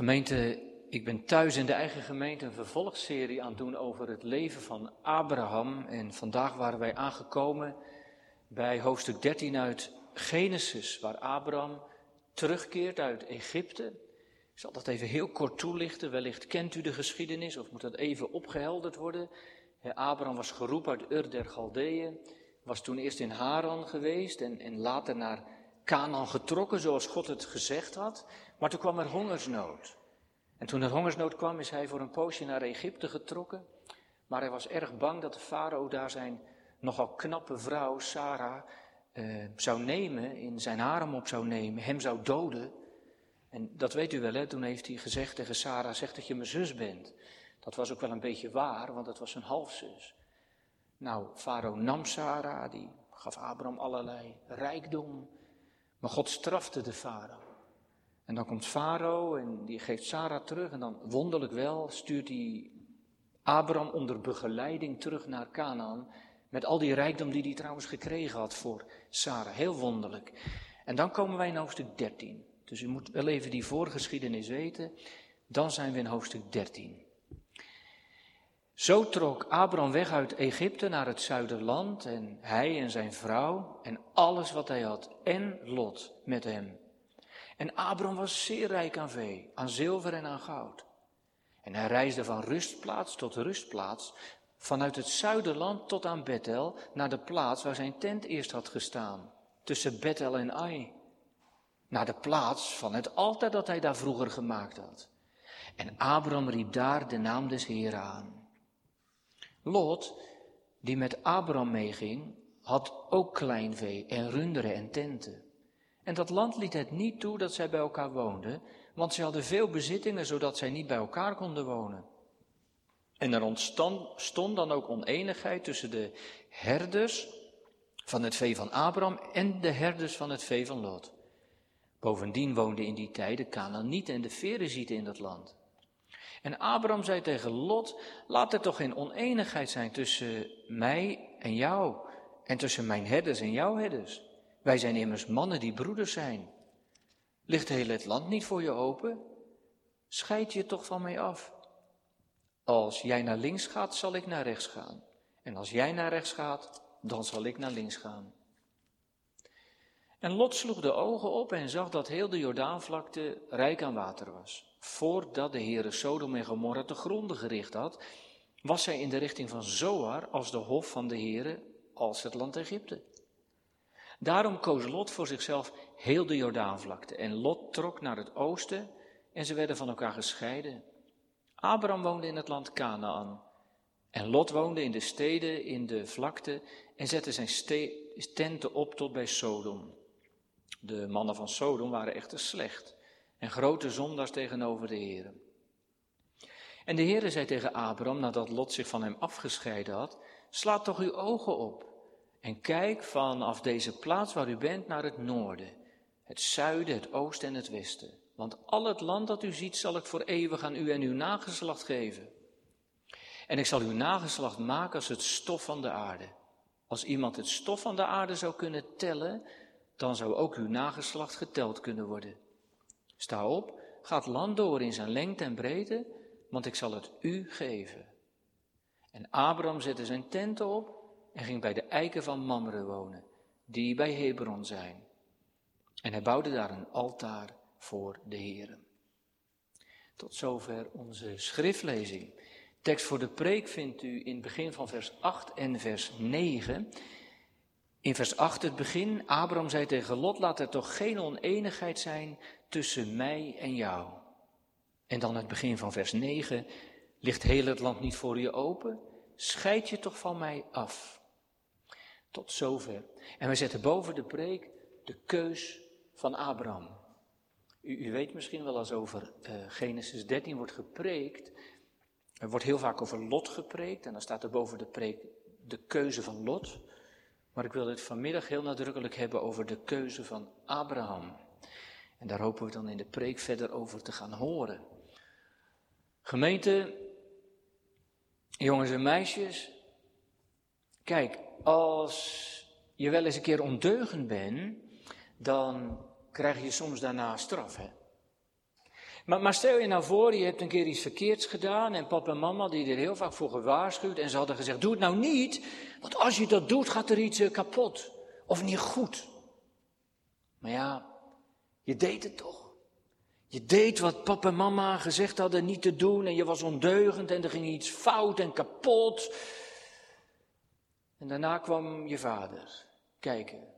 Gemeente, ik ben thuis in de eigen gemeente een vervolgserie aan het doen over het leven van Abraham. En vandaag waren wij aangekomen bij hoofdstuk 13 uit Genesis, waar Abraham terugkeert uit Egypte. Ik zal dat even heel kort toelichten, wellicht kent u de geschiedenis of moet dat even opgehelderd worden. Abraham was geroepen uit Ur der Chaldeeën, was toen eerst in Haran geweest en later naar Canaan getrokken, zoals God het gezegd had. Maar toen kwam er hongersnood. En toen er hongersnood kwam, is hij voor een poosje naar Egypte getrokken. Maar hij was erg bang dat de farao daar zijn nogal knappe vrouw, Sarah, zou nemen, in zijn harem op zou nemen, hem zou doden. En dat weet u wel, hè? Toen heeft hij gezegd tegen Sarah, zeg dat je mijn zus bent. Dat was ook wel een beetje waar, want dat was zijn halfzus. Nou, farao nam Sarah, die gaf Abraham allerlei rijkdom. Maar God strafte de farao. En dan komt farao en die geeft Sarah terug en dan wonderlijk wel stuurt hij Abraham onder begeleiding terug naar Canaan. Met al die rijkdom die hij trouwens gekregen had voor Sarah. Heel wonderlijk. En dan komen wij in hoofdstuk 13. Dus u moet wel even die voorgeschiedenis weten. Dan zijn we in hoofdstuk 13. Zo trok Abraham weg uit Egypte naar het zuiderland. En hij en zijn vrouw en alles wat hij had. En Lot met hem. En Abraham was zeer rijk aan vee, aan zilver en aan goud. En hij reisde van rustplaats tot rustplaats, vanuit het zuiderland tot aan Bethel, naar de plaats waar zijn tent eerst had gestaan, tussen Bethel en Ai. Naar de plaats van het altaar dat hij daar vroeger gemaakt had. En Abraham riep daar de naam des Heeren aan. Lot, die met Abraham meeging, had ook klein vee en runderen en tenten. En dat land liet het niet toe dat zij bij elkaar woonden, want zij hadden veel bezittingen, zodat zij niet bij elkaar konden wonen. En er ontstond dan ook oneenigheid tussen de herders van het vee van Abraham en de herders van het vee van Lot. Bovendien woonden in die tijden Kanaänieten en de Ferezieten in dat land. En Abraham zei tegen Lot, laat er toch geen oneenigheid zijn tussen mij en jou en tussen mijn herders en jouw herders. Wij zijn immers mannen die broeders zijn. Ligt heel het land niet voor je open? Scheid je toch van mij af. Als jij naar links gaat, zal ik naar rechts gaan. En als jij naar rechts gaat, dan zal ik naar links gaan. En Lot sloeg de ogen op en zag dat heel de Jordaanvlakte rijk aan water was. Voordat de Heere Sodom en Gomorra te gronde gericht had, was zij in de richting van Zoar als de hof van de Heere, als het land Egypte. Daarom koos Lot voor zichzelf heel de Jordaanvlakte. En Lot trok naar het oosten en ze werden van elkaar gescheiden. Abraham woonde in het land Canaan. En Lot woonde in de steden, in de vlakte en zette zijn tenten op tot bij Sodom. De mannen van Sodom waren echter slecht en grote zondaars tegenover de Heere. En de Heere zei tegen Abraham, nadat Lot zich van hem afgescheiden had, sla toch uw ogen op. En kijk vanaf deze plaats waar u bent naar het noorden, het zuiden, het oosten en het westen. Want al het land dat u ziet zal ik voor eeuwig aan u en uw nageslacht geven. En ik zal uw nageslacht maken als het stof van de aarde. Als iemand het stof van de aarde zou kunnen tellen, dan zou ook uw nageslacht geteld kunnen worden. Sta op, ga het land door in zijn lengte en breedte, want ik zal het u geven. En Abraham zette zijn tenten op. En ging bij de eiken van Mamre wonen, die bij Hebron zijn. En hij bouwde daar een altaar voor de Heere. Tot zover onze schriftlezing. Tekst voor de preek vindt u in het begin van vers 8 en vers 9. In vers 8 het begin, Abraham zei tegen Lot, laat er toch geen oneenigheid zijn tussen mij en jou. En dan het begin van vers 9, ligt heel het land niet voor je open? Scheid je toch van mij af. Tot zover. En we zetten boven de preek de keus van Abraham. U weet misschien wel als over Genesis 13 wordt gepreekt. Er wordt heel vaak over Lot gepreekt. En dan staat er boven de preek de keuze van Lot. Maar ik wil het vanmiddag heel nadrukkelijk hebben over de keuze van Abraham. En daar hopen we dan in de preek verder over te gaan horen. Gemeente, jongens en meisjes. Kijk, als je wel eens een keer ondeugend bent, dan krijg je soms daarna straf, hè? Maar stel je nou voor, je hebt een keer iets verkeerds gedaan en papa en mama die er heel vaak voor gewaarschuwd en ze hadden gezegd, doe het nou niet, want als je dat doet gaat er iets kapot of niet goed. Maar ja, je deed het toch. Je deed wat papa en mama gezegd hadden niet te doen en je was ondeugend en er ging iets fout en kapot. En daarna kwam je vader kijken.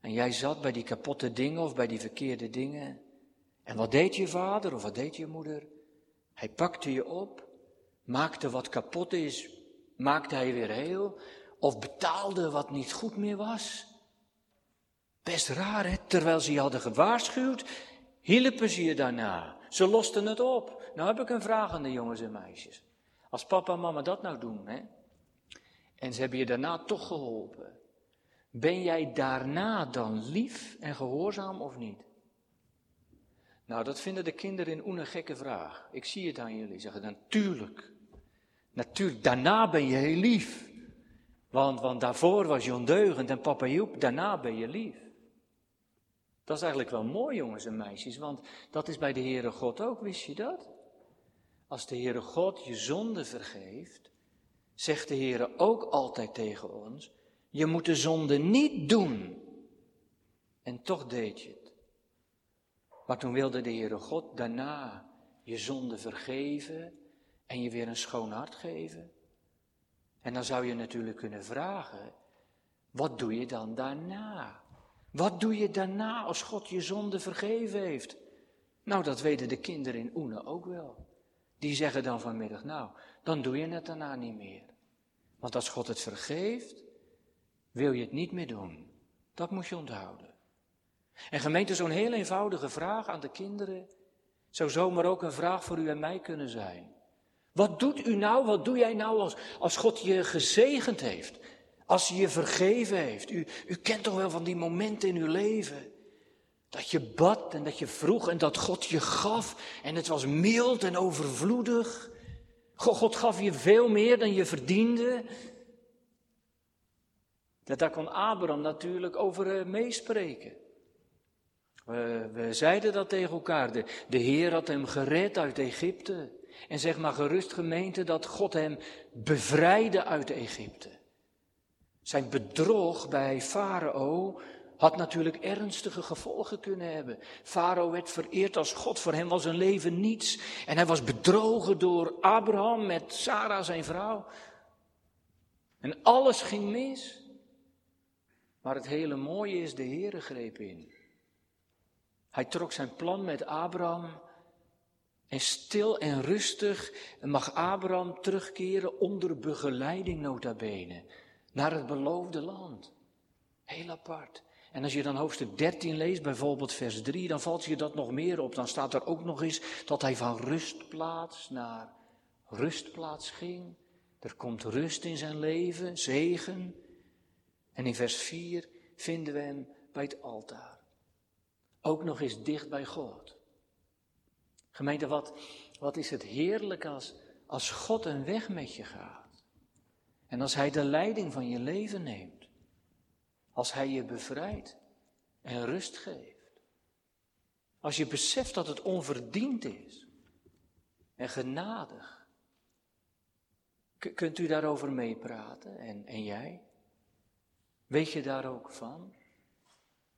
En jij zat bij die kapotte dingen of bij die verkeerde dingen. En wat deed je vader of wat deed je moeder? Hij pakte je op, maakte wat kapot is, maakte hij weer heel. Of betaalde wat niet goed meer was. Best raar, hè? Terwijl ze je hadden gewaarschuwd, hielpen ze je daarna. Ze losten het op. Nou heb ik een vraag aan de jongens en meisjes. Als papa en mama dat nou doen, hè? En ze hebben je daarna toch geholpen. Ben jij daarna dan lief en gehoorzaam of niet? Nou, dat vinden de kinderen in Oene een gekke vraag. Ik zie het aan jullie. Zeggen natuurlijk. Natuurlijk, daarna ben je heel lief. Want daarvoor was je ondeugend en papa hielp, daarna ben je lief. Dat is eigenlijk wel mooi, jongens en meisjes, want dat is bij de Heere God ook, wist je dat? Als de Heere God je zonde vergeeft, zegt de Heere ook altijd tegen ons, je moet de zonde niet doen. En toch deed je het. Maar toen wilde de Heere God daarna je zonde vergeven en je weer een schoon hart geven. En dan zou je natuurlijk kunnen vragen, wat doe je dan daarna? Wat doe je daarna als God je zonde vergeven heeft? Nou, dat weten de kinderen in Oene ook wel. Die zeggen dan vanmiddag, nou, dan doe je het daarna niet meer. Want als God het vergeeft, wil je het niet meer doen. Dat moet je onthouden. En gemeente, zo'n heel eenvoudige vraag aan de kinderen zou zomaar ook een vraag voor u en mij kunnen zijn. Wat doet u nou, wat doe jij nou als God je gezegend heeft? Als hij je vergeven heeft. U kent toch wel van die momenten in uw leven. Dat je bad en dat je vroeg en dat God je gaf. En het was mild en overvloedig. God gaf je veel meer dan je verdiende. Daar kon Abraham natuurlijk over meespreken. We zeiden dat tegen elkaar. De Heer had hem gered uit Egypte. En zeg maar gerust gemeente dat God hem bevrijdde uit Egypte. Zijn bedrog bij Farao had natuurlijk ernstige gevolgen kunnen hebben. Farao werd vereerd als God, voor hem was zijn leven niets. En hij was bedrogen door Abraham met Sarah zijn vrouw. En alles ging mis. Maar het hele mooie is, de Heere greep in. Hij trok zijn plan met Abraham. En stil en rustig mag Abraham terugkeren onder begeleiding nota bene. Naar het beloofde land. Heel apart. En als je dan hoofdstuk 13 leest, bijvoorbeeld vers 3, dan valt je dat nog meer op. Dan staat er ook nog eens dat hij van rustplaats naar rustplaats ging. Er komt rust in zijn leven, zegen. En in vers 4 vinden we hem bij het altaar. Ook nog eens dicht bij God. Gemeente, wat is het heerlijk als God een weg met je gaat. En als hij de leiding van je leven neemt, als hij je bevrijdt en rust geeft, als je beseft dat het onverdiend is en genadig, kunt u daarover meepraten en jij? Weet je daar ook van?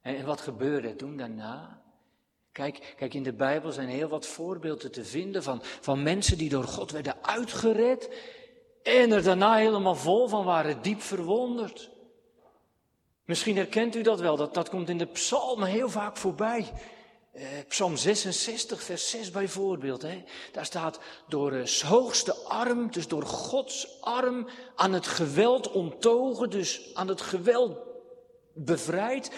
En wat gebeurde er toen daarna? Kijk, in de Bijbel zijn heel wat voorbeelden te vinden van mensen die door God werden uitgered. En er daarna helemaal vol van waren, diep verwonderd. Misschien herkent u dat wel, dat komt in de psalmen heel vaak voorbij. Psalm 66, vers 6 bijvoorbeeld. Hè? Daar staat, door hoogste arm, dus door Gods arm, aan het geweld onttogen, dus aan het geweld bevrijd,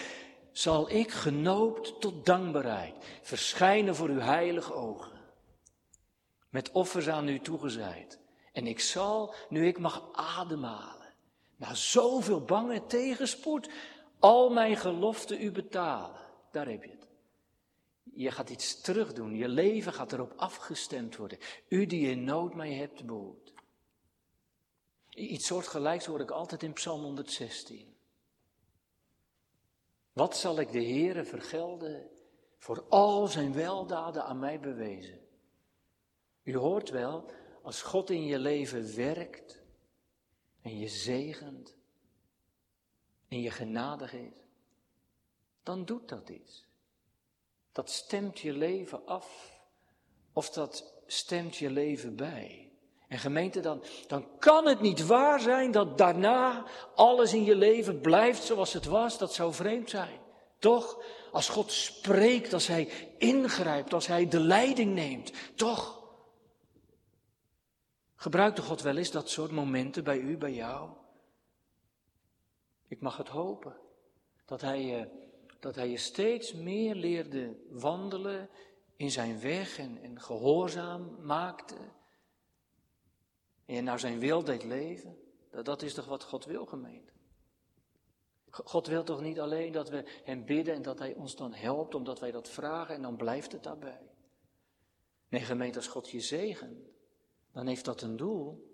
zal ik genoopt tot dankbaarheid verschijnen voor uw heilige ogen. Met offers aan u toegezeid. En ik zal, nu ik mag ademhalen, na zoveel bange tegenspoed, al mijn geloften u betalen. Daar heb je het. Je gaat iets terugdoen, je leven gaat erop afgestemd worden. U die in nood mij hebt behoed. Iets soortgelijks hoor ik altijd in Psalm 116. Wat zal ik de Heere vergelden voor al zijn weldaden aan mij bewezen. U hoort wel, als God in je leven werkt en je zegent en je genadig is, dan doet dat iets. Dat stemt je leven af of dat stemt je leven bij. En gemeente, dan kan het niet waar zijn dat daarna alles in je leven blijft zoals het was. Dat zou vreemd zijn. Toch? Als God spreekt, als hij ingrijpt, als hij de leiding neemt. Toch? Gebruikte God wel eens dat soort momenten bij u, bij jou? Ik mag het hopen dat hij je steeds meer leerde wandelen in zijn weg en gehoorzaam maakte. En je naar zijn wil deed leven. Dat is toch wat God wil, gemeente? God wil toch niet alleen dat we hem bidden en dat hij ons dan helpt omdat wij dat vragen en dan blijft het daarbij. Nee, gemeente, als God je zegent, dan heeft dat een doel.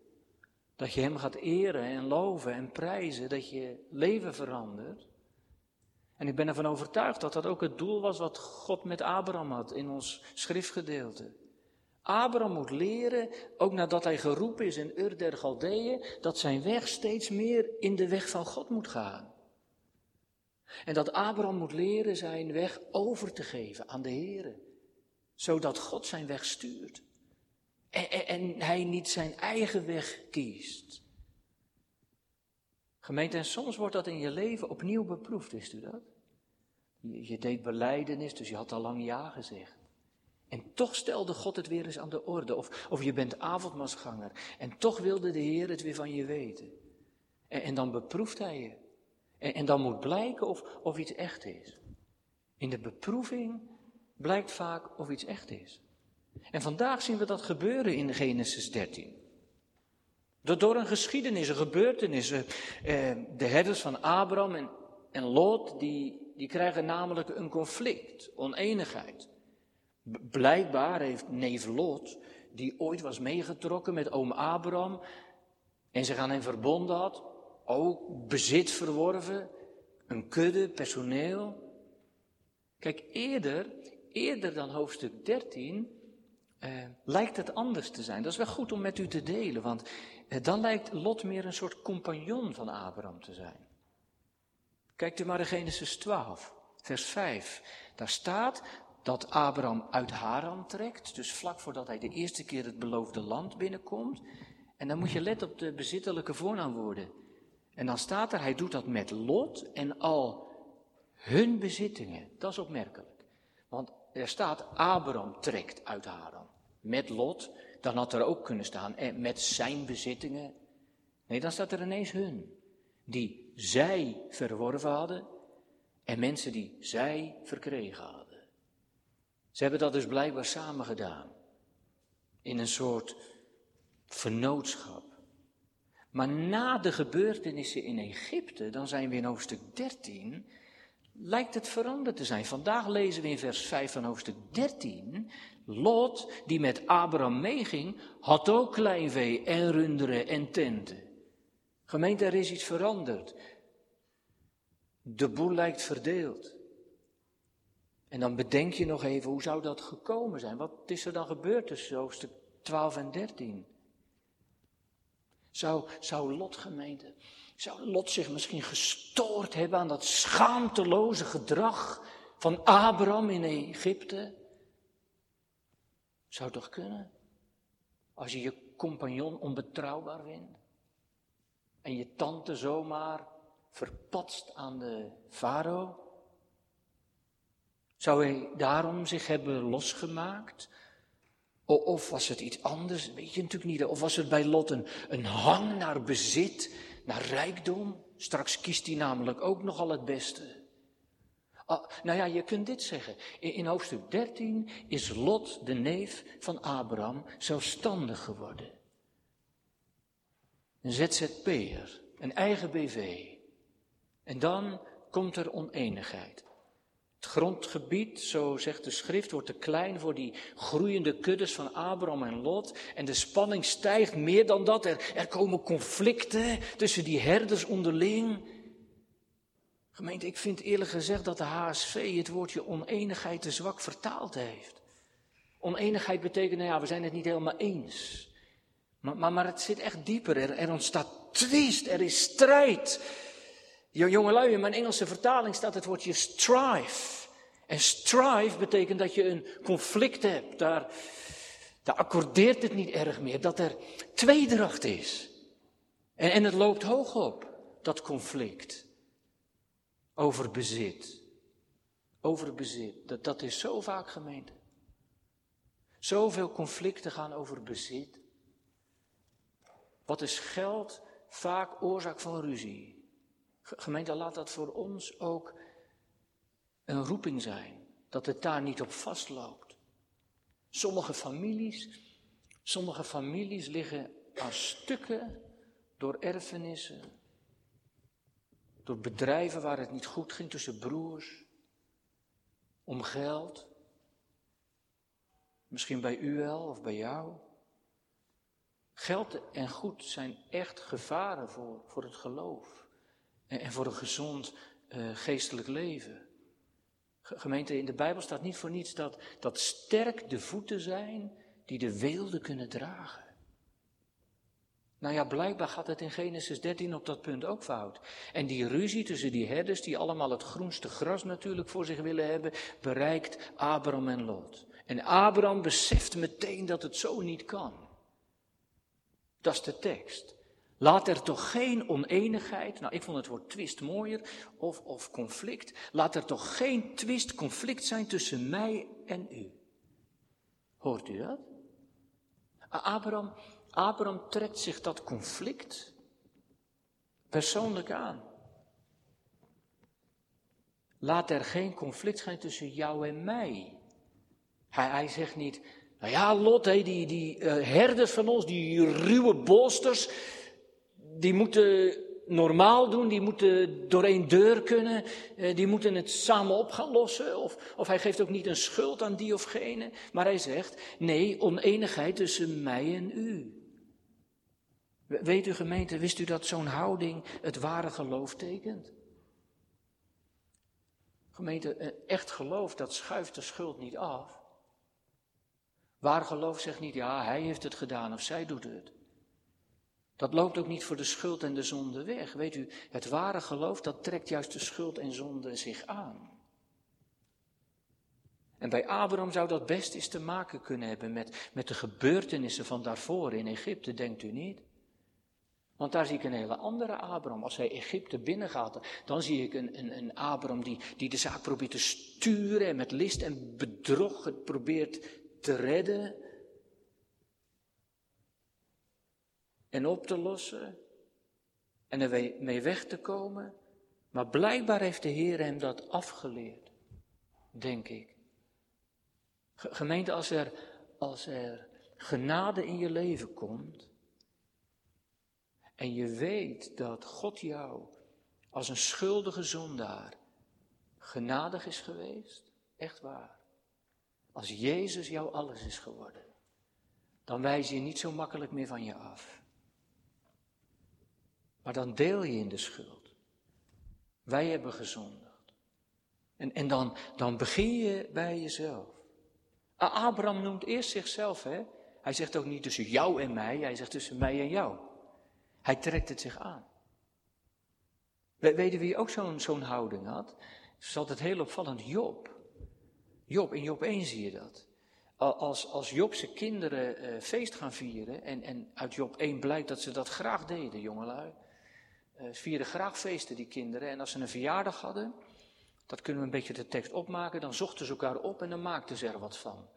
Dat je hem gaat eren en loven en prijzen, dat je leven verandert. En ik ben ervan overtuigd dat dat ook het doel was wat God met Abraham had in ons schriftgedeelte. Abraham moet leren, ook nadat hij geroepen is in Ur der Chaldeeën, dat zijn weg steeds meer in de weg van God moet gaan. En dat Abraham moet leren zijn weg over te geven aan de Heere, zodat God zijn weg stuurt. En hij niet zijn eigen weg kiest. Gemeente, en soms wordt dat in je leven opnieuw beproefd, wist u dat? Je deed belijdenis, dus je had al lang ja gezegd. En toch stelde God het weer eens aan de orde. Of je bent avondmaalsganger. En toch wilde de Heer het weer van je weten. En dan beproeft hij je. En dan moet blijken of iets echt is. In de beproeving blijkt vaak of iets echt is. En vandaag zien we dat gebeuren in Genesis 13. Door een geschiedenis, een gebeurtenis. De herders van Abraham en Lot, die krijgen namelijk een conflict, oneenigheid. Blijkbaar heeft neef Lot, die ooit was meegetrokken met oom Abraham en zich aan hem verbonden had, ook bezit verworven, een kudde, personeel. Kijk, eerder dan hoofdstuk 13... lijkt het anders te zijn. Dat is wel goed om met u te delen, want dan lijkt Lot meer een soort compagnon van Abraham te zijn. Kijkt u maar in Genesis 12, vers 5. Daar staat dat Abraham uit Haran trekt, dus vlak voordat hij de eerste keer het beloofde land binnenkomt. En dan moet je letten op de bezittelijke voornaamwoorden. En dan staat er, hij doet dat met Lot en al hun bezittingen. Dat is opmerkelijk, want er staat, Abraham trekt uit Haran. Met Lot, dan had er ook kunnen staan, en met zijn bezittingen. Nee, dan staat er ineens hun, die zij verworven hadden en mensen die zij verkregen hadden. Ze hebben dat dus blijkbaar samen gedaan, in een soort vernootschap. Maar na de gebeurtenissen in Egypte, dan zijn we in hoofdstuk 13... lijkt het veranderd te zijn. Vandaag lezen we in vers 5 van hoofdstuk 13... Lot, die met Abraham meeging, had ook kleinvee en runderen en tenten. Gemeente, er is iets veranderd. De boel lijkt verdeeld. En dan bedenk je nog even, hoe zou dat gekomen zijn? Wat is er dan gebeurd tussen hoofdstuk 12 en 13? Zou Lot zich misschien gestoord hebben aan dat schaamteloze gedrag van Abraham in Egypte? Zou toch kunnen? Als je je compagnon onbetrouwbaar vindt en je tante zomaar verpatst aan de farao? Zou hij daarom zich hebben losgemaakt? Of was het iets anders? Weet je natuurlijk niet. Of was het bij Lot een hang naar bezit, naar rijkdom? Straks kiest hij namelijk ook nogal het beste. Nou ja, je kunt dit zeggen. In hoofdstuk 13 is Lot, de neef van Abraham, zelfstandig geworden. Een ZZP'er, een eigen BV. En dan komt er oneenigheid. Het grondgebied, zo zegt de schrift, wordt te klein voor die groeiende kuddes van Abraham en Lot. En de spanning stijgt meer dan dat. Er komen conflicten tussen die herders onderling. Gemeente, ik vind eerlijk gezegd dat de HSV het woordje oneenigheid te zwak vertaald heeft. Oneenigheid betekent, nou ja, we zijn het niet helemaal eens. Maar het zit echt dieper. Er ontstaat twist, er is strijd. Jongelui, in mijn Engelse vertaling staat het woordje strife. En strife betekent dat je een conflict hebt. Daar accordeert het niet erg meer. Dat er tweedracht is. En het loopt hoog op, dat conflict. Over bezit. Over bezit. Dat is zo vaak, gemeente. Zoveel conflicten gaan over bezit. Wat is geld? Vaak oorzaak van ruzie. Gemeente, laat dat voor ons ook een roeping zijn. Dat het daar niet op vastloopt. Sommige families liggen aan stukken door erfenissen. Door bedrijven waar het niet goed ging tussen broers. Om geld. Misschien bij u wel of bij jou. Geld en goed zijn echt gevaren voor het geloof. En voor een gezond geestelijk leven. Gemeente, in de Bijbel staat niet voor niets dat sterk de voeten zijn die de weelde kunnen dragen. Nou ja, blijkbaar gaat het in Genesis 13 op dat punt ook fout. En die ruzie tussen die herders, die allemaal het groenste gras natuurlijk voor zich willen hebben, bereikt Abraham en Lot. En Abraham beseft meteen dat het zo niet kan. Dat is de tekst. Laat er toch geen oneenigheid, nou ik vond het woord twist mooier, of conflict. Laat er toch geen twist, conflict zijn tussen mij en u. Hoort u dat? Abraham trekt zich dat conflict persoonlijk aan. Laat er geen conflict zijn tussen jou en mij. Hij zegt niet, nou ja Lot, die herders van ons, die ruwe bolsters, die moeten normaal doen, die moeten door één deur kunnen, die moeten het samen op gaan lossen. Of hij geeft ook niet een schuld aan die of gene, maar hij zegt, nee, oneenigheid tussen mij en u. Weet u gemeente, wist u dat zo'n houding het ware geloof tekent? Gemeente, een echt geloof, dat schuift de schuld niet af. Waar geloof zegt niet, ja, hij heeft het gedaan of zij doet het. Dat loopt ook niet voor de schuld en de zonde weg. Weet u, het ware geloof, dat trekt juist de schuld en zonde zich aan. En bij Abraham zou dat best eens te maken kunnen hebben met de gebeurtenissen van daarvoor in Egypte, denkt u niet? Want daar zie ik een hele andere Abraham. Als hij Egypte binnengaat, dan zie ik een Abraham die de zaak probeert te sturen en met list en bedrog het probeert te redden en op te lossen en er mee weg te komen. Maar blijkbaar heeft de Heer hem dat afgeleerd, denk ik. Gemeente, als er genade in je leven komt en je weet dat God jou als een schuldige zondaar genadig is geweest, echt waar. Als Jezus jou alles is geworden, dan wijs je niet zo makkelijk meer van je af. Maar dan deel je in de schuld. Wij hebben gezondigd. En dan begin je bij jezelf. Abraham noemt eerst zichzelf, hè. Hij zegt ook niet tussen jou en mij, hij zegt tussen mij en jou. Hij trekt het zich aan. Weet je wie ook zo'n houding had? Het is altijd heel opvallend, Job, in Job 1 zie je dat. Als Job zijn kinderen feest gaan vieren, en uit Job 1 blijkt dat ze dat graag deden, jongelui. Ze vierden graag feesten, die kinderen. En als ze een verjaardag hadden, dat kunnen we een beetje de tekst opmaken, dan zochten ze elkaar op en dan maakten ze er wat van.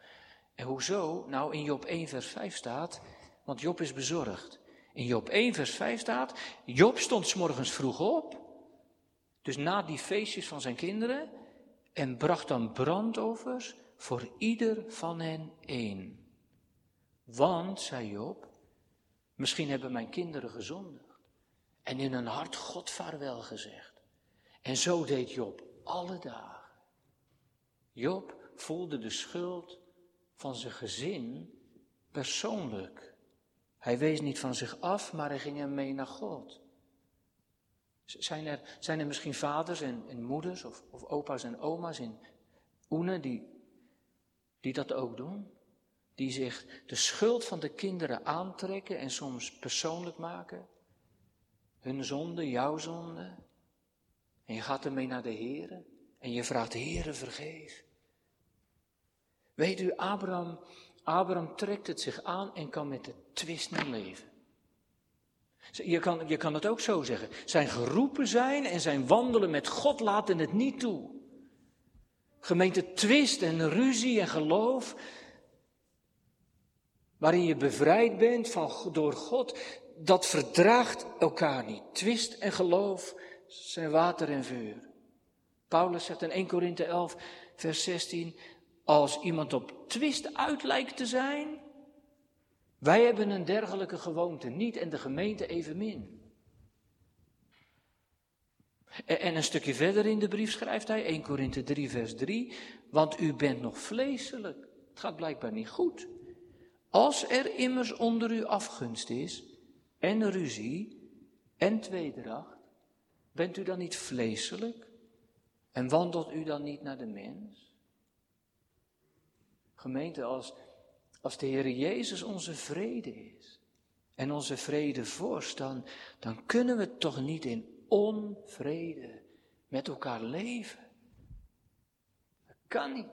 En hoezo? Nou, in Job 1 vers 5 staat, want Job is bezorgd. In Job 1 vers 5 staat, Job stond 's morgens vroeg op, dus na die feestjes van zijn kinderen, en bracht dan brandoffers voor ieder van hen één. Want, zei Job, misschien hebben mijn kinderen gezondigd en in hun hart God vaarwel gezegd. En zo deed Job alle dagen. Job voelde de schuld van zijn gezin persoonlijk. Hij wees niet van zich af, maar hij ging ermee naar God. Zijn er misschien vaders en moeders of opa's en oma's in Oene die dat ook doen? Die zich de schuld van de kinderen aantrekken en soms persoonlijk maken? Hun zonde, jouw zonde. En je gaat ermee naar de Heere en je vraagt: Heere, vergeef. Weet u, Abraham trekt het zich aan en kan met de twist niet leven. Je kan het ook zo zeggen. Zijn geroepen zijn en zijn wandelen met God laten het niet toe. Gemeente, twist en ruzie en geloof, waarin je bevrijd bent door God, dat verdraagt elkaar niet. Twist en geloof zijn water en vuur. Paulus zegt in 1 Korinthe 11, vers 16, als iemand op twist uit lijkt te zijn, wij hebben een dergelijke gewoonte niet en de gemeente evenmin. En een stukje verder in de brief schrijft hij, 1 Korinthe 3 vers 3, want u bent nog vleeselijk, het gaat blijkbaar niet goed. Als er immers onder u afgunst is, en ruzie, en tweedracht, bent u dan niet vleeselijk en wandelt u dan niet naar de mens? Gemeente, als de Heer Jezus onze vrede is en onze vredevorst, dan kunnen we toch niet in onvrede met elkaar leven. Dat kan niet.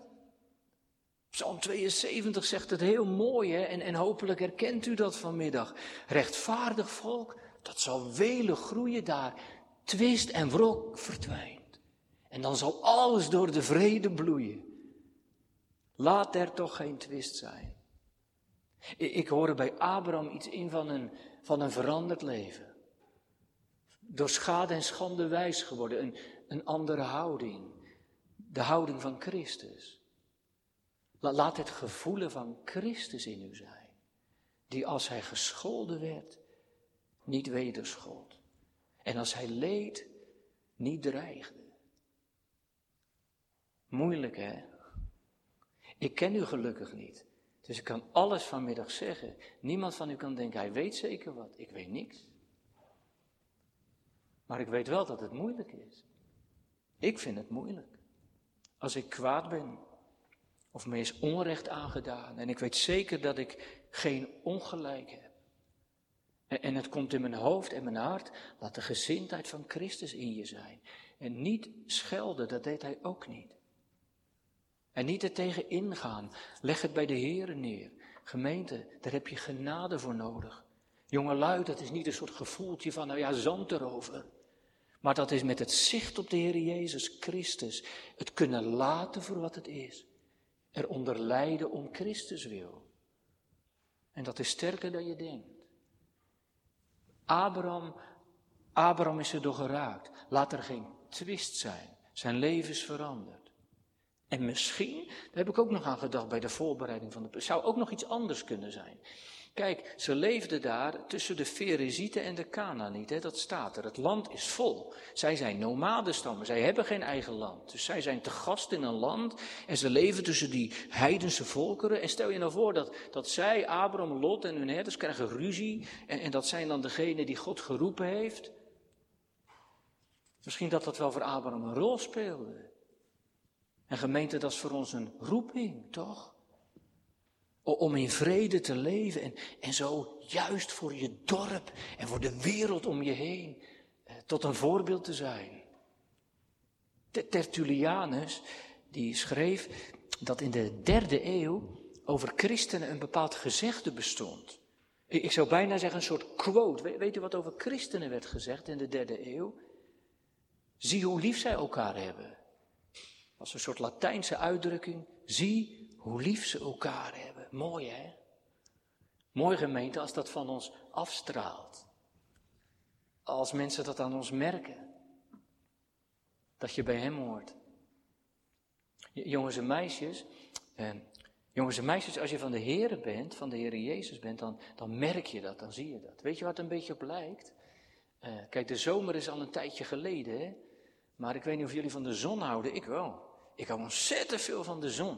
Psalm 72 zegt het heel mooi, hè? En hopelijk herkent u dat vanmiddag. Rechtvaardig volk, dat zal welig groeien daar. Twist en wrok verdwijnt. En dan zal alles door de vrede bloeien. Laat er toch geen twist zijn. Ik hoor bij Abraham iets in van een veranderd leven. Door schade en schande wijs geworden. Een andere houding. De houding van Christus. Laat het gevoelen van Christus in u zijn. Die als hij gescholden werd, niet wederschold. En als hij leed, niet dreigde. Moeilijk, hè? Ik ken u gelukkig niet. Dus ik kan alles vanmiddag zeggen. Niemand van u kan denken, hij weet zeker wat. Ik weet niks. Maar ik weet wel dat het moeilijk is. Ik vind het moeilijk. Als ik kwaad ben, of me is onrecht aangedaan, en ik weet zeker dat ik geen ongelijk heb. En het komt in mijn hoofd en mijn hart, laat de gezindheid van Christus in je zijn. En niet schelden, dat deed hij ook niet. En niet er tegen ingaan. Leg het bij de Heere neer. Gemeente, daar heb je genade voor nodig. Jongelui, dat is niet een soort gevoeltje van, nou ja, zand erover. Maar dat is met het zicht op de Heere Jezus Christus. Het kunnen laten voor wat het is. Eronder lijden om Christus wil. En dat is sterker dan je denkt. Abraham is er door geraakt. Laat er geen twist zijn. Zijn leven is veranderd. En misschien, daar heb ik ook nog aan gedacht bij de voorbereiding van de... zou ook nog iets anders kunnen zijn. Kijk, ze leefden daar tussen de Ferezieten en de Kanaänieten, dat staat er. Het land is vol. Zij zijn nomadenstammen, zij hebben geen eigen land. Dus zij zijn te gast in een land en ze leven tussen die heidense volkeren. En stel je nou voor dat zij, Abraham, Lot en hun herders krijgen ruzie. En dat zijn dan degenen die God geroepen heeft. Misschien dat wel voor Abraham een rol speelde. En gemeente, dat is voor ons een roeping, toch? Om in vrede te leven en zo juist voor je dorp en voor de wereld om je heen tot een voorbeeld te zijn. Tertullianus, die schreef dat in de 3e eeuw over christenen een bepaald gezegde bestond. Ik zou bijna zeggen een soort quote. Weet u wat over christenen werd gezegd in de 3e eeuw? Zie hoe lief zij elkaar hebben. Als een soort Latijnse uitdrukking, zie hoe lief ze elkaar hebben. Mooi, hè? Mooi, gemeente, als dat van ons afstraalt. Als mensen dat aan ons merken. Dat je bij hem hoort. Jongens en meisjes, als je van de Heere bent, van de Heere Jezus bent, dan merk je dat, dan zie je dat. Weet je wat een beetje op lijkt? Kijk, de zomer is al een tijdje geleden, hè? Maar ik weet niet of jullie van de zon houden. Ik wel. Ik hou ontzettend veel van de zon.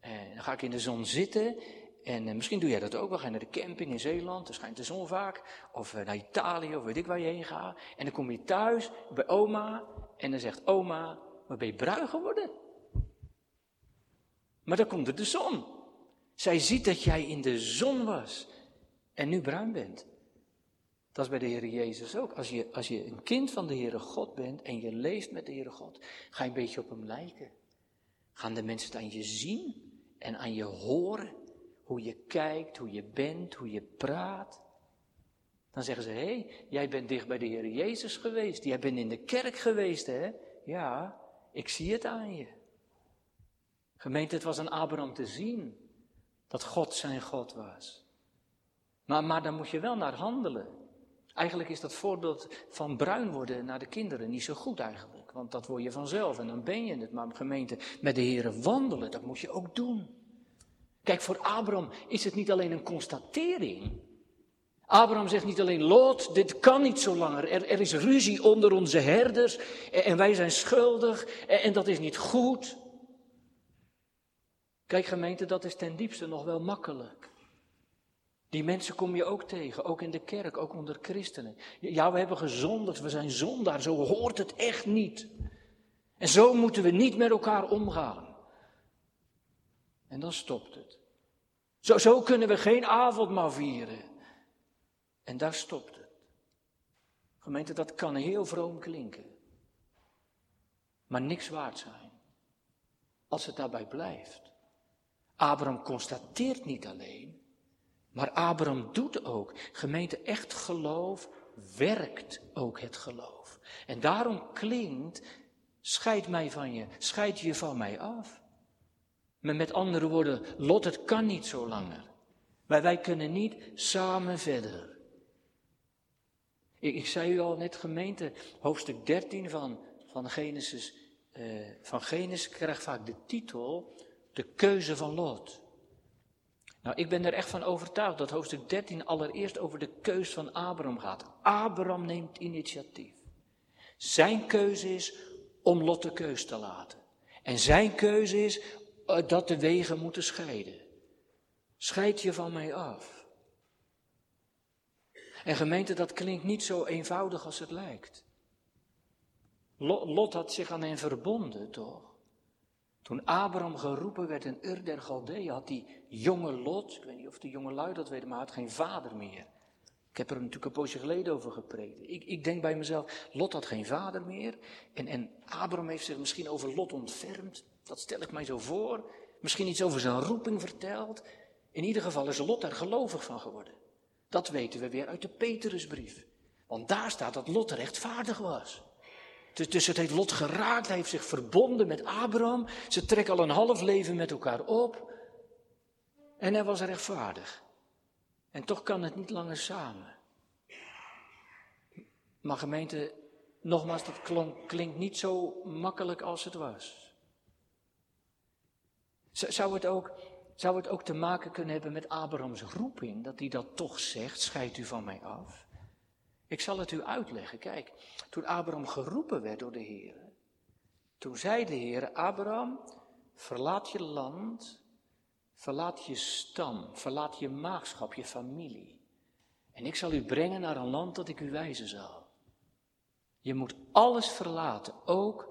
En dan ga ik in de zon zitten En misschien doe jij dat ook wel. Ga je naar de camping in Zeeland, dan schijnt de zon vaak. Of naar Italië, of weet ik waar je heen gaat. En dan kom je thuis bij oma. En dan zegt oma, wat ben je bruin geworden? Maar dan komt er de zon. Zij ziet dat jij in de zon was. En nu bruin bent. Dat is bij de Heere Jezus ook. Als je een kind van de Heere God bent en je leeft met de Heere God, ga je een beetje op hem lijken. Gaan de mensen het aan je zien en aan je horen. Hoe je kijkt, hoe je bent, hoe je praat. Dan zeggen ze, hé, jij bent dicht bij de Heere Jezus geweest. Jij bent in de kerk geweest, hè? Ja, ik zie het aan je. Gemeente, het was aan Abraham te zien dat God zijn God was. Maar daar moet je wel naar handelen. Eigenlijk is dat voorbeeld van bruin worden naar de kinderen niet zo goed eigenlijk. Want dat word je vanzelf en dan ben je het. Maar gemeente, met de Heere wandelen, dat moet je ook doen. Kijk, voor Abraham is het niet alleen een constatering. Abraham zegt niet alleen, Lot, dit kan niet zo langer. Er is ruzie onder onze herders en wij zijn schuldig en dat is niet goed. Kijk gemeente, dat is ten diepste nog wel makkelijk. Die mensen kom je ook tegen, ook in de kerk, ook onder christenen. Ja, we hebben gezondigd, we zijn zondaar, zo hoort het echt niet. En zo moeten we niet met elkaar omgaan. En dan stopt het. Zo kunnen we geen avondmaal vieren. En daar stopt het. Gemeente, dat kan heel vroom klinken. Maar niks waard zijn. Als het daarbij blijft. Abraham constateert niet alleen. Maar Abraham doet ook. Gemeente, echt geloof werkt ook het geloof. En daarom klinkt, scheid mij van je, scheid je van mij af. Maar met andere woorden, Lot, het kan niet zo langer. Wij kunnen niet samen verder. Ik zei u al net, gemeente, hoofdstuk 13 van Genesis krijgt vaak de titel, de keuze van Lot. Nou, ik ben er echt van overtuigd dat hoofdstuk 13 allereerst over de keus van Abraham gaat. Abraham neemt initiatief. Zijn keuze is om Lot de keus te laten. En zijn keuze is dat de wegen moeten scheiden. Scheid je van mij af. En gemeente, dat klinkt niet zo eenvoudig als het lijkt. Lot had zich aan hen verbonden, toch? Toen Abraham geroepen werd in Ur der Chaldeeën, had die jonge Lot, ik weet niet of de jongelui dat weten, maar had geen vader meer. Ik heb er natuurlijk een poosje geleden over gepredikt. Ik denk bij mezelf, Lot had geen vader meer. En Abraham heeft zich misschien over Lot ontfermd, dat stel ik mij zo voor. Misschien iets over zijn roeping verteld. In ieder geval is Lot er gelovig van geworden. Dat weten we weer uit de Petrusbrief. Want daar staat dat Lot rechtvaardig was. Dus het heeft Lot geraakt, hij heeft zich verbonden met Abraham. Ze trekken al een half leven met elkaar op. En hij was rechtvaardig. En toch kan het niet langer samen. Maar gemeente, nogmaals, dat klinkt niet zo makkelijk als het was. Zou het ook te maken kunnen hebben met Abrahams roeping, dat hij dat toch zegt, scheid u van mij af? Ik zal het u uitleggen. Kijk, toen Abraham geroepen werd door de Heere, toen zei de Heere, Abraham, verlaat je land, verlaat je stam, verlaat je maagschap, je familie. En ik zal u brengen naar een land dat ik u wijzen zal. Je moet alles verlaten, ook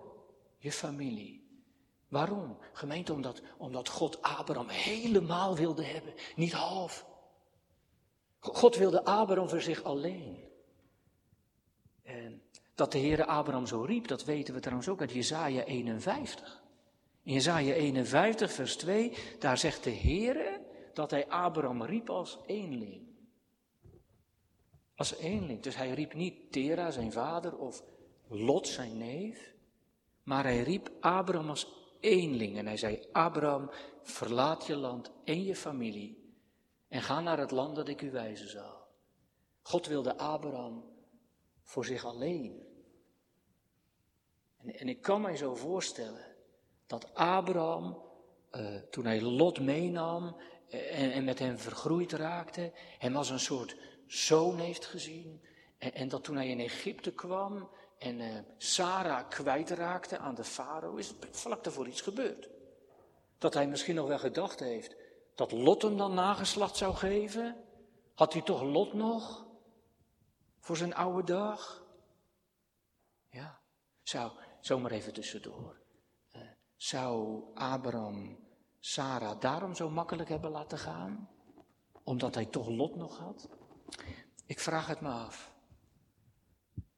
je familie. Waarom? Gemeente, omdat God Abraham helemaal wilde hebben, niet half. God wilde Abraham voor zich alleen. En dat de Heere Abraham zo riep, dat weten we trouwens ook uit Jezaja 51. In Jezaja 51 vers 2, daar zegt de Heere dat hij Abraham riep als eenling. Als eenling, dus hij riep niet Tera zijn vader of Lot zijn neef, maar hij riep Abraham als eenling. En hij zei, Abraham, verlaat je land en je familie en ga naar het land dat ik u wijzen zal. God wilde Abraham voor zich alleen. En ik kan mij zo voorstellen dat Abraham, toen hij Lot meenam en met hem vergroeid raakte, hem als een soort zoon heeft gezien. En dat toen hij in Egypte kwam en Sarah kwijtraakte aan de farao, is het vlak daarvoor iets gebeurd. Dat hij misschien nog wel gedacht heeft dat Lot hem dan nageslacht zou geven? Had hij toch Lot nog? Voor zijn oude dag? Ja, zomaar even tussendoor. Zou Abraham Sarah daarom zo makkelijk hebben laten gaan? Omdat hij toch Lot nog had? Ik vraag het me af.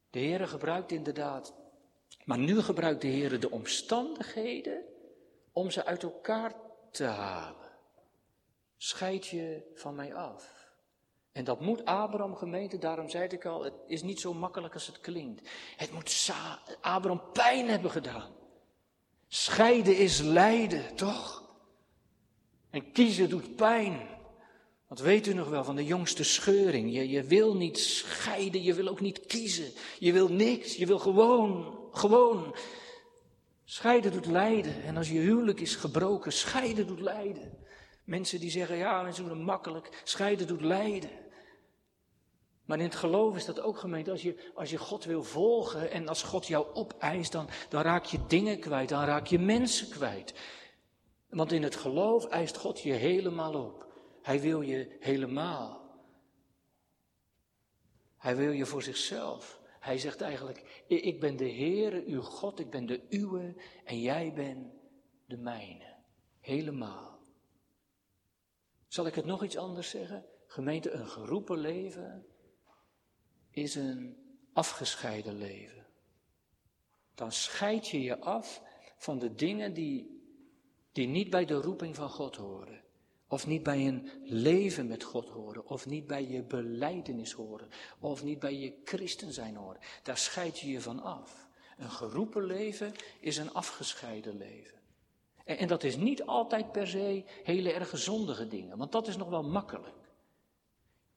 De Heere gebruikt inderdaad, maar nu gebruikt de Heere de omstandigheden om ze uit elkaar te halen. Scheid je van mij af. En dat moet Abraham, gemeente, daarom zei ik al, het is niet zo makkelijk als het klinkt. Het moet Abraham pijn hebben gedaan. Scheiden is lijden, toch? En kiezen doet pijn. Want weet u nog wel van de jongste scheuring? Je wil niet scheiden, je wil ook niet kiezen. Je wil niks, je wil gewoon. Scheiden doet lijden. En als je huwelijk is gebroken, scheiden doet lijden. Mensen die zeggen, ja, mensen doen het makkelijk. Scheiden doet lijden. Maar in het geloof is dat ook, gemeente, als je God wil volgen en als God jou opeist, dan raak je dingen kwijt, dan raak je mensen kwijt. Want in het geloof eist God je helemaal op. Hij wil je helemaal. Hij wil je voor zichzelf. Hij zegt eigenlijk, ik ben de Heere, uw God, ik ben de uwe en jij bent de mijne. Helemaal. Zal ik het nog iets anders zeggen? Gemeente, een geroepen leven is een afgescheiden leven. Dan scheid je je af van de dingen die niet bij de roeping van God horen. Of niet bij een leven met God horen. Of niet bij je belijdenis horen. Of niet bij je christen zijn horen. Daar scheid je je van af. Een geroepen leven is een afgescheiden leven. En dat is niet altijd per se hele erg zondige dingen. Want dat is nog wel makkelijk.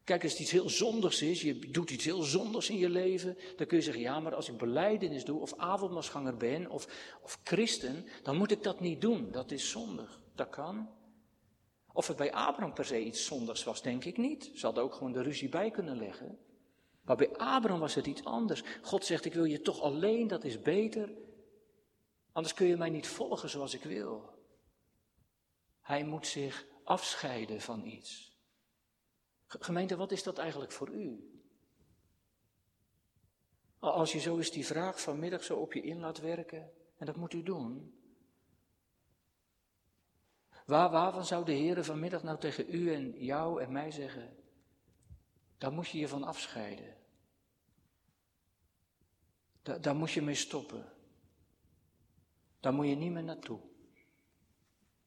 Kijk, als het iets heel zondigs is, je doet iets heel zondigs in je leven, dan kun je zeggen, ja, maar als ik belijdenis doe, of avondmaalsganger ben, of christen, dan moet ik dat niet doen. Dat is zondig. Dat kan. Of het bij Abraham per se iets zondigs was, denk ik niet. Ze hadden ook gewoon de ruzie bij kunnen leggen. Maar bij Abraham was het iets anders. God zegt, ik wil je toch alleen, dat is beter. Anders kun je mij niet volgen zoals ik wil. Hij moet zich afscheiden van iets. Gemeente, wat is dat eigenlijk voor u? Als je zo eens die vraag vanmiddag zo op je in laat werken, en dat moet u doen. Waarvan zou de Heere vanmiddag nou tegen u en jou en mij zeggen, daar moet je je van afscheiden. Daar moet je mee stoppen. Daar moet je niet meer naartoe.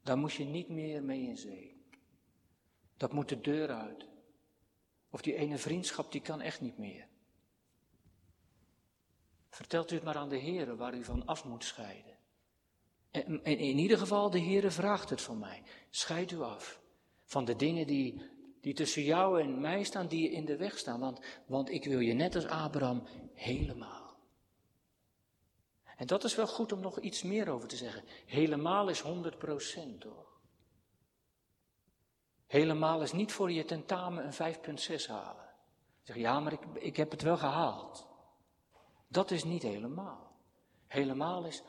Daar moet je niet meer mee in zee. Dat moet de deur uit. Of die ene vriendschap, die kan echt niet meer. Vertelt u het maar aan de Heere waar u van af moet scheiden. En in ieder geval, de Heere vraagt het van mij. Scheid u af van de dingen die tussen jou en mij staan, die in de weg staan. Want ik wil je net als Abraham helemaal. En dat is wel goed om nog iets meer over te zeggen. Helemaal is 100% hoor. Helemaal is niet voor je tentamen een 5,6 halen. Zeg, ja, maar ik heb het wel gehaald. Dat is niet helemaal. Helemaal is 100%.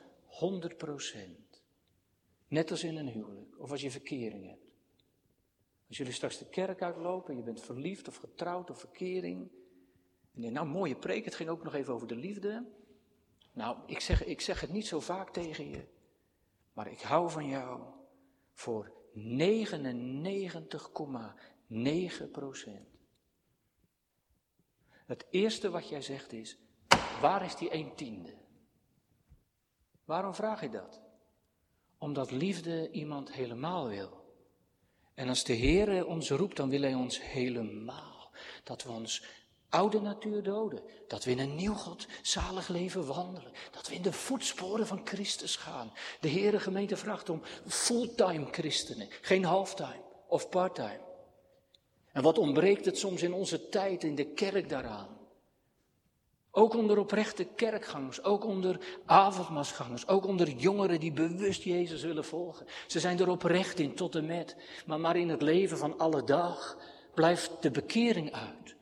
Net als in een huwelijk of als je verkering hebt. Als jullie straks de kerk uitlopen en je bent verliefd of getrouwd of verkering. En je, nou, mooie preek, het ging ook nog even over de liefde. Nou, ik zeg het niet zo vaak tegen je. Maar ik hou van jou voor 99,9%. Het eerste wat jij zegt is, waar is die 1/10? Waarom vraag je dat? Omdat liefde iemand helemaal wil. En als de Heere ons roept, dan wil Hij ons helemaal. Dat we ons oude natuur doden. Dat we in een nieuw God zalig leven wandelen. Dat we in de voetsporen van Christus gaan. De Heere gemeente vraagt om fulltime christenen. Geen halftime of parttime. En wat ontbreekt het soms in onze tijd in de kerk daaraan. Ook onder oprechte kerkgangers. Ook onder avondmaalsgangers. Ook onder jongeren die bewust Jezus willen volgen. Ze zijn er oprecht in tot en met. Maar in het leven van alle dag blijft de bekering uit.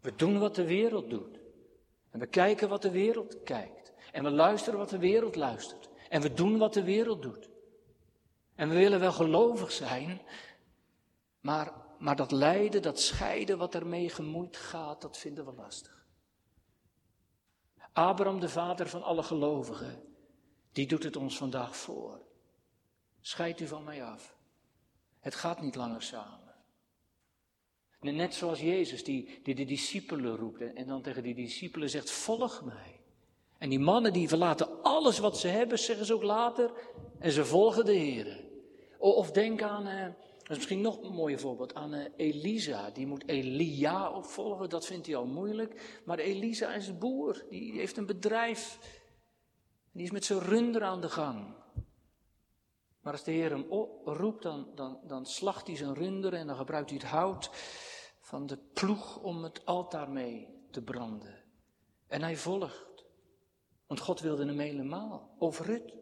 We doen wat de wereld doet. En we kijken wat de wereld kijkt. En we luisteren wat de wereld luistert. En we doen wat de wereld doet. En we willen wel gelovig zijn, maar dat lijden, dat scheiden wat ermee gemoeid gaat, dat vinden we lastig. Abraham, de vader van alle gelovigen, die doet het ons vandaag voor. Scheid u van mij af. Het gaat niet langer samen. Net zoals Jezus die de discipelen roept en dan tegen die discipelen zegt, volg mij. En die mannen die verlaten alles wat ze hebben, zeggen ze ook later, en ze volgen de Heer. Of denk aan, dat is misschien nog een mooi voorbeeld, aan Elisa. Die moet Elia opvolgen, dat vindt hij al moeilijk. Maar Elisa is een boer, die heeft een bedrijf. Die is met zijn runder aan de gang. Maar als de Heer hem oproept, dan slacht hij zijn runder en dan gebruikt hij het hout van de ploeg om het altaar mee te branden. En hij volgt. Want God wilde hem helemaal. Of Rut.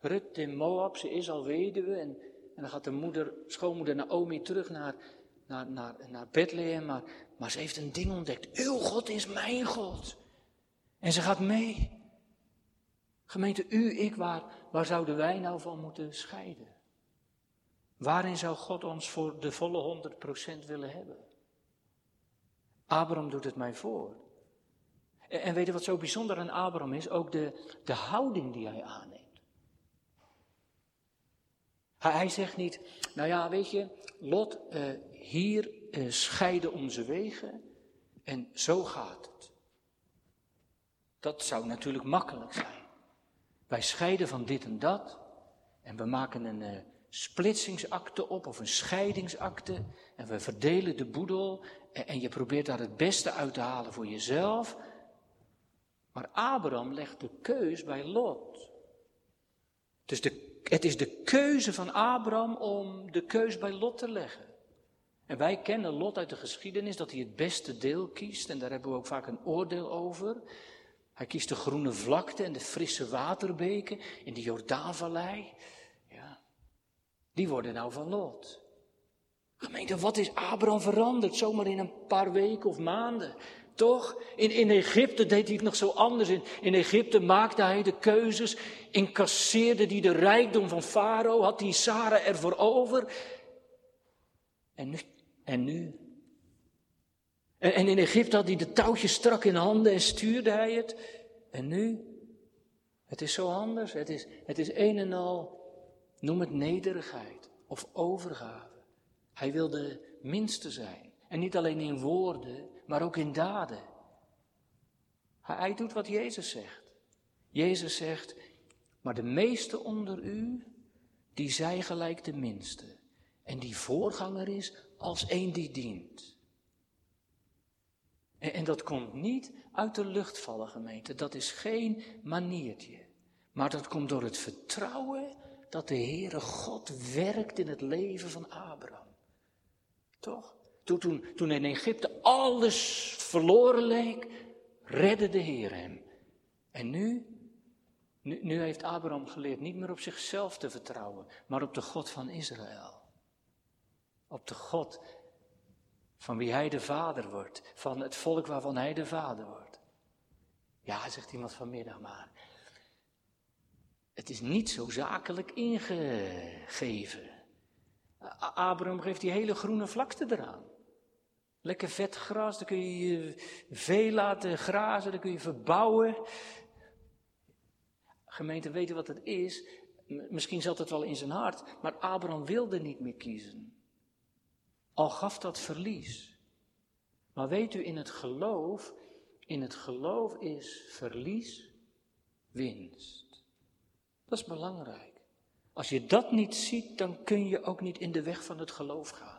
Rut in Moab, ze is al weduwe en dan gaat de schoonmoeder Naomi terug naar Bethlehem. Maar ze heeft een ding ontdekt. Uw God is mijn God. En ze gaat mee. Gemeente, ik, waar zouden wij nou van moeten scheiden? Waarin zou God ons voor de volle 100% willen hebben? Abraham doet het mij voor. En weet je wat zo bijzonder aan Abraham is? Ook de houding die hij aanneemt. Hij zegt niet, nou ja, weet je, Lot, hier scheiden onze wegen en zo gaat het. Dat zou natuurlijk makkelijk zijn. Wij scheiden van dit en dat en we maken een splitsingsakte op of een scheidingsakte en we verdelen de boedel en je probeert daar het beste uit te halen voor jezelf. Maar Abraham legt de keus bij Lot. Dus het is de keuze van Abraham om de keus bij Lot te leggen. En wij kennen Lot uit de geschiedenis dat hij het beste deel kiest en daar hebben we ook vaak een oordeel over. Hij kiest de groene vlakte en de frisse waterbeken in de Jordaanvallei. Ja, die worden nou van Lot. Gemeente, wat is Abraham veranderd? Zomaar in een paar weken of maanden. Toch? In Egypte deed hij het nog zo anders. In Egypte maakte hij de keuzes. Incasseerde hij de rijkdom van Farao. Had hij Sarah ervoor over. En nu? En in Egypte had hij de touwtjes strak in handen en stuurde hij het. En nu? Het is zo anders. Het is een en al, noem het nederigheid of overgave. Hij wil de minste zijn. En niet alleen in woorden, maar ook in daden. Hij doet wat Jezus zegt. Jezus zegt, maar de meeste onder u, die zij gelijk de minste. En die voorganger is als een die dient. En dat komt niet uit de lucht vallen, gemeente. Dat is geen maniertje. Maar dat komt door het vertrouwen dat de Heere God werkt in het leven van Abraham. Toch? Toen in Egypte alles verloren leek, redde de Heer hem. En nu heeft Abraham geleerd niet meer op zichzelf te vertrouwen, maar op de God van Israël. Op de God van wie hij de vader wordt. Van het volk waarvan hij de vader wordt. Ja, zegt iemand vanmiddag maar. Het is niet zo zakelijk ingegeven. Abraham geeft die hele groene vlakte eraan. Lekker vet gras, daar kun je je vee laten grazen, daar kun je verbouwen. Gemeente, weet je wat het is? Misschien zat het wel in zijn hart, maar Abraham wilde niet meer kiezen. Al gaf dat verlies. Maar weet u, in het geloof is verlies winst. Dat is belangrijk. Als je dat niet ziet, dan kun je ook niet in de weg van het geloof gaan.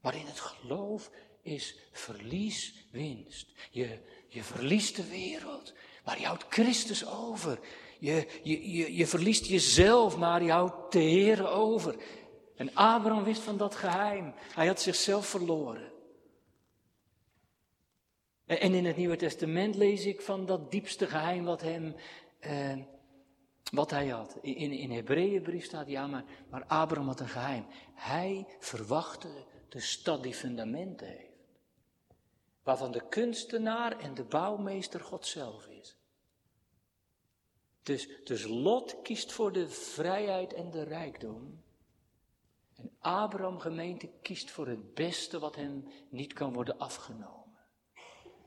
Maar in het geloof is verlies winst. Je verliest de wereld, maar je houdt Christus over. Je verliest jezelf, maar je houdt de Heer over. En Abraham wist van dat geheim. Hij had zichzelf verloren. En in het Nieuwe Testament lees ik van dat diepste geheim wat hij had. In Hebreeënbrief staat, ja, maar Abraham had een geheim. Hij verwachtte de stad die fundamenten heeft. Waarvan de kunstenaar en de bouwmeester God zelf is. Dus Lot kiest voor de vrijheid en de rijkdom. En Abraham, gemeente, kiest voor het beste wat hem niet kan worden afgenomen.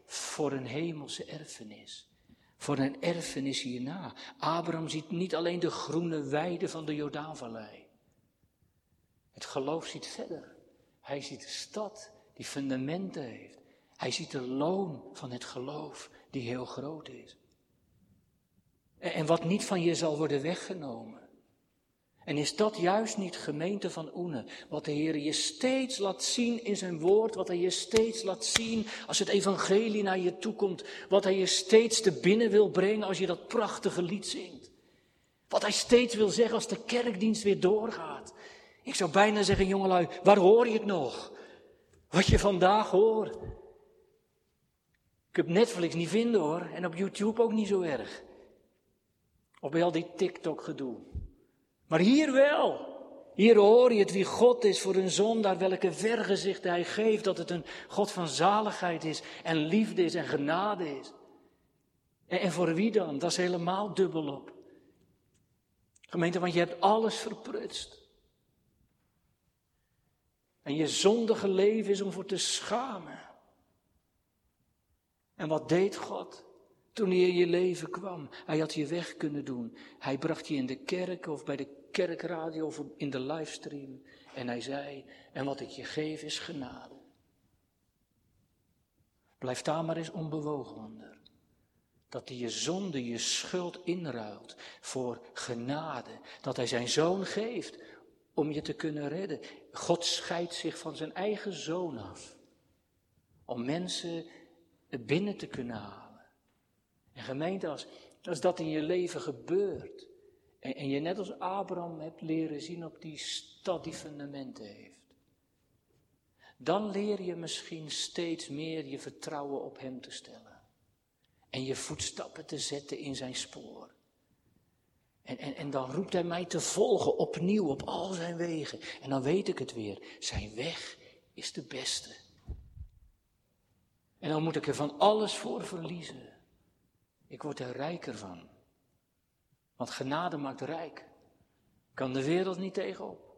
Voor een hemelse erfenis. Voor een erfenis hierna. Abraham ziet niet alleen de groene weiden van de Jordaanvallei. Het geloof ziet verder. Hij ziet de stad die fundamenten heeft. Hij ziet de loon van het geloof die heel groot is. En wat niet van je zal worden weggenomen. En is dat juist niet, gemeente van Oene, wat de Heer je steeds laat zien in zijn woord, wat hij je steeds laat zien als het evangelie naar je toe komt, wat hij je steeds te binnen wil brengen als je dat prachtige lied zingt. Wat hij steeds wil zeggen als de kerkdienst weer doorgaat. Ik zou bijna zeggen, jongelui, waar hoor je het nog? Wat je vandaag hoort. Ik heb Netflix niet vinden hoor, en op YouTube ook niet zo erg. Of bij al die TikTok-gedoe. Maar hier wel. Hier hoor je het wie God is voor een zondaar. Welke vergezichten hij geeft. Dat het een God van zaligheid is. En liefde is en genade is. En voor wie dan? Dat is helemaal dubbelop. Gemeente, want je hebt alles verprutst. En je zondige leven is om voor te schamen. En wat deed God? Toen hij in je leven kwam, hij had je weg kunnen doen. Hij bracht je in de kerk of bij de kerkradio of in de livestream. En hij zei, en wat ik je geef is genade. Blijf daar maar eens onbewogen onder. Dat hij je zonde, je schuld inruilt voor genade. Dat hij zijn zoon geeft om je te kunnen redden. God scheidt zich van zijn eigen zoon af. Om mensen binnen te kunnen halen. En gemeente, als dat in je leven gebeurt en je net als Abraham hebt leren zien op die stad die fundamenten heeft, dan leer je misschien steeds meer je vertrouwen op hem te stellen en je voetstappen te zetten in zijn spoor. En dan roept hij mij te volgen opnieuw op al zijn wegen en dan weet ik het weer, zijn weg is de beste. En dan moet ik er van alles voor verliezen. Ik word er rijker van. Want genade maakt rijk. Kan de wereld niet tegenop.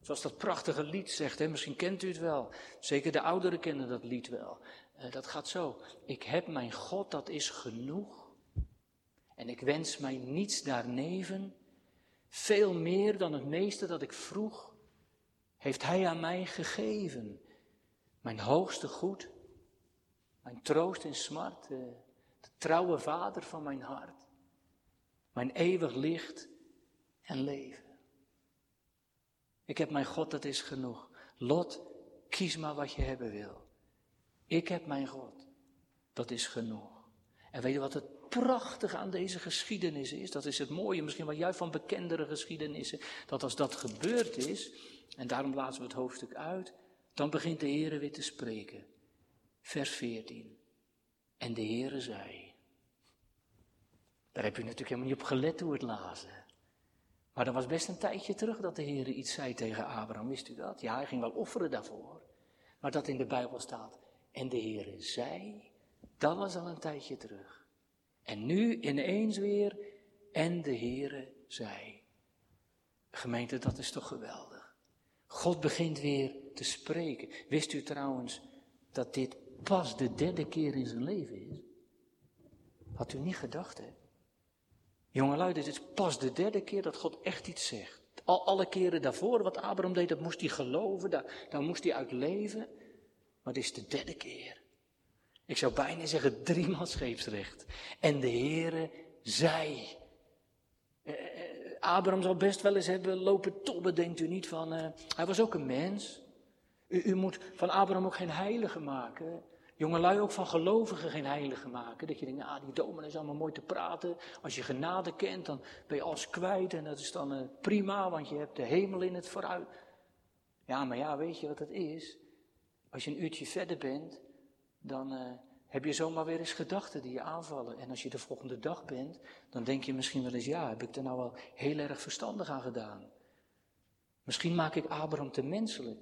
Zoals dat prachtige lied zegt, hè? Misschien kent u het wel. Zeker de ouderen kennen dat lied wel. Dat gaat zo. Ik heb mijn God, dat is genoeg. En ik wens mij niets daarneven. Veel meer dan het meeste dat ik vroeg, heeft hij aan mij gegeven. Mijn hoogste goed. Mijn troost in smart. Trouwe vader van mijn hart, mijn eeuwig licht en leven. Ik heb mijn God, dat is genoeg. Lot, kies maar wat je hebben wil. Ik heb mijn God, dat is genoeg. En weet je wat het prachtige aan deze geschiedenis is? Dat is het mooie, misschien wel juist van bekendere geschiedenissen. Dat als dat gebeurd is, en daarom laten we het hoofdstuk uit, dan begint de Heere weer te spreken. Vers 14. En de Heere zei, daar heb je natuurlijk helemaal niet op gelet hoe het lazen. Maar dat was best een tijdje terug dat de Heere iets zei tegen Abraham, wist u dat? Ja, hij ging wel offeren daarvoor. Maar dat in de Bijbel staat, en de Heere zei, dat was al een tijdje terug. En nu ineens weer, en de Heere zei. Gemeente, dat is toch geweldig. God begint weer te spreken. Wist u trouwens dat dit pas de derde keer in zijn leven is? Had u niet gedacht, hè? Jongelui, dit is pas de derde keer dat God echt iets zegt. Alle keren daarvoor, wat Abraham deed, dat moest hij geloven, daar moest hij uit leven. Maar dit is de derde keer. Ik zou bijna zeggen, 3 maal scheepsrecht. En de Heere zei. Abraham zal best wel eens hebben lopen tobben, denkt u niet? Hij was ook een mens. U moet van Abraham ook geen heilige maken. Jongelui, ook van gelovigen geen heilige maken. Dat je denkt, die dominee is allemaal mooi te praten. Als je genade kent, dan ben je alles kwijt. En dat is dan prima, want je hebt de hemel in het vooruit. Ja, maar ja, weet je wat het is? Als je een uurtje verder bent, dan heb je zomaar weer eens gedachten die je aanvallen. En als je de volgende dag bent, dan denk je misschien wel eens, ja, heb ik daar nou wel heel erg verstandig aan gedaan? Misschien maak ik Abraham te menselijk.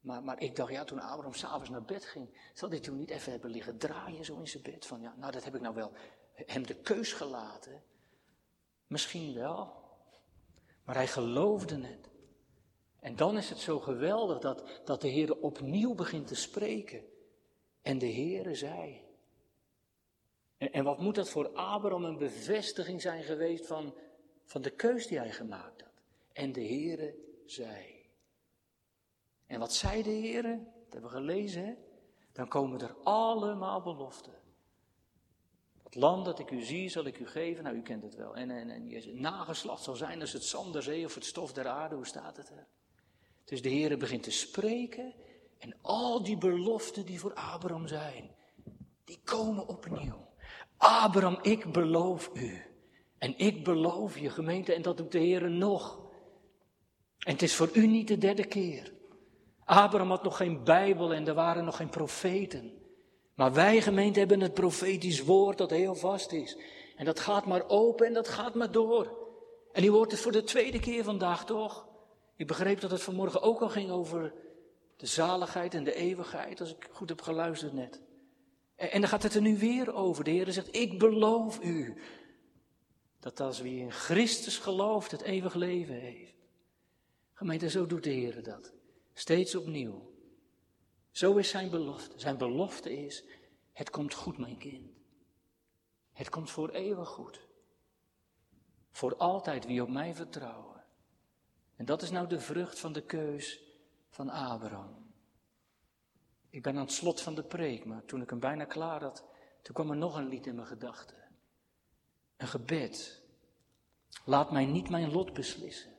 Maar ik dacht, ja, toen Abraham s'avonds naar bed ging, zal hij toen niet even hebben liggen draaien zo in zijn bed? Dat heb ik nou wel hem de keus gelaten. Misschien wel. Maar hij geloofde het. En dan is het zo geweldig dat de Heere opnieuw begint te spreken. En de Heere zei. En wat moet dat voor Abraham een bevestiging zijn geweest van de keus die hij gemaakt had. En de Heere zei. En wat zei de Heere? Dat hebben we gelezen, hè? Dan komen er allemaal beloften. Het land dat ik u zie, zal ik u geven. Nou, u kent het wel. En je nageslacht zal zijn als het zand der zee of het stof der aarde. Hoe staat het er? Dus de Heere begint te spreken. En al die beloften die voor Abraham zijn, die komen opnieuw. Abraham, ik beloof u. En ik beloof je, gemeente. En dat doet de Heere nog. En het is voor u niet de derde keer. Abraham had nog geen Bijbel en er waren nog geen profeten. Maar wij, gemeente, hebben het profetisch woord dat heel vast is. En dat gaat maar open en dat gaat maar door. En u hoort het voor de tweede keer vandaag, toch? U begreep dat het vanmorgen ook al ging over de zaligheid en de eeuwigheid, als ik goed heb geluisterd net. En dan gaat het er nu weer over. De Heer zegt, ik beloof u, dat als wie in Christus gelooft, het eeuwig leven heeft. Gemeente, zo doet de Heer dat. Steeds opnieuw. Zo is zijn belofte. Zijn belofte is, het komt goed, mijn kind. Het komt voor eeuwig goed. Voor altijd wie op mij vertrouwen. En dat is nou de vrucht van de keus van Abraham. Ik ben aan het slot van de preek, maar toen ik hem bijna klaar had, toen kwam er nog een lied in mijn gedachten. Een gebed. Laat mij niet mijn lot beslissen.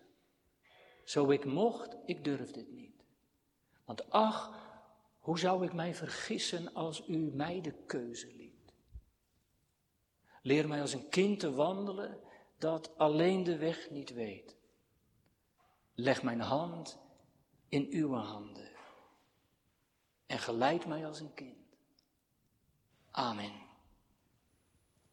Zo ik mocht, ik durf dit niet. Want ach, hoe zou ik mij vergissen als u mij de keuze liet? Leer mij als een kind te wandelen dat alleen de weg niet weet. Leg mijn hand in uw handen en geleid mij als een kind. Amen.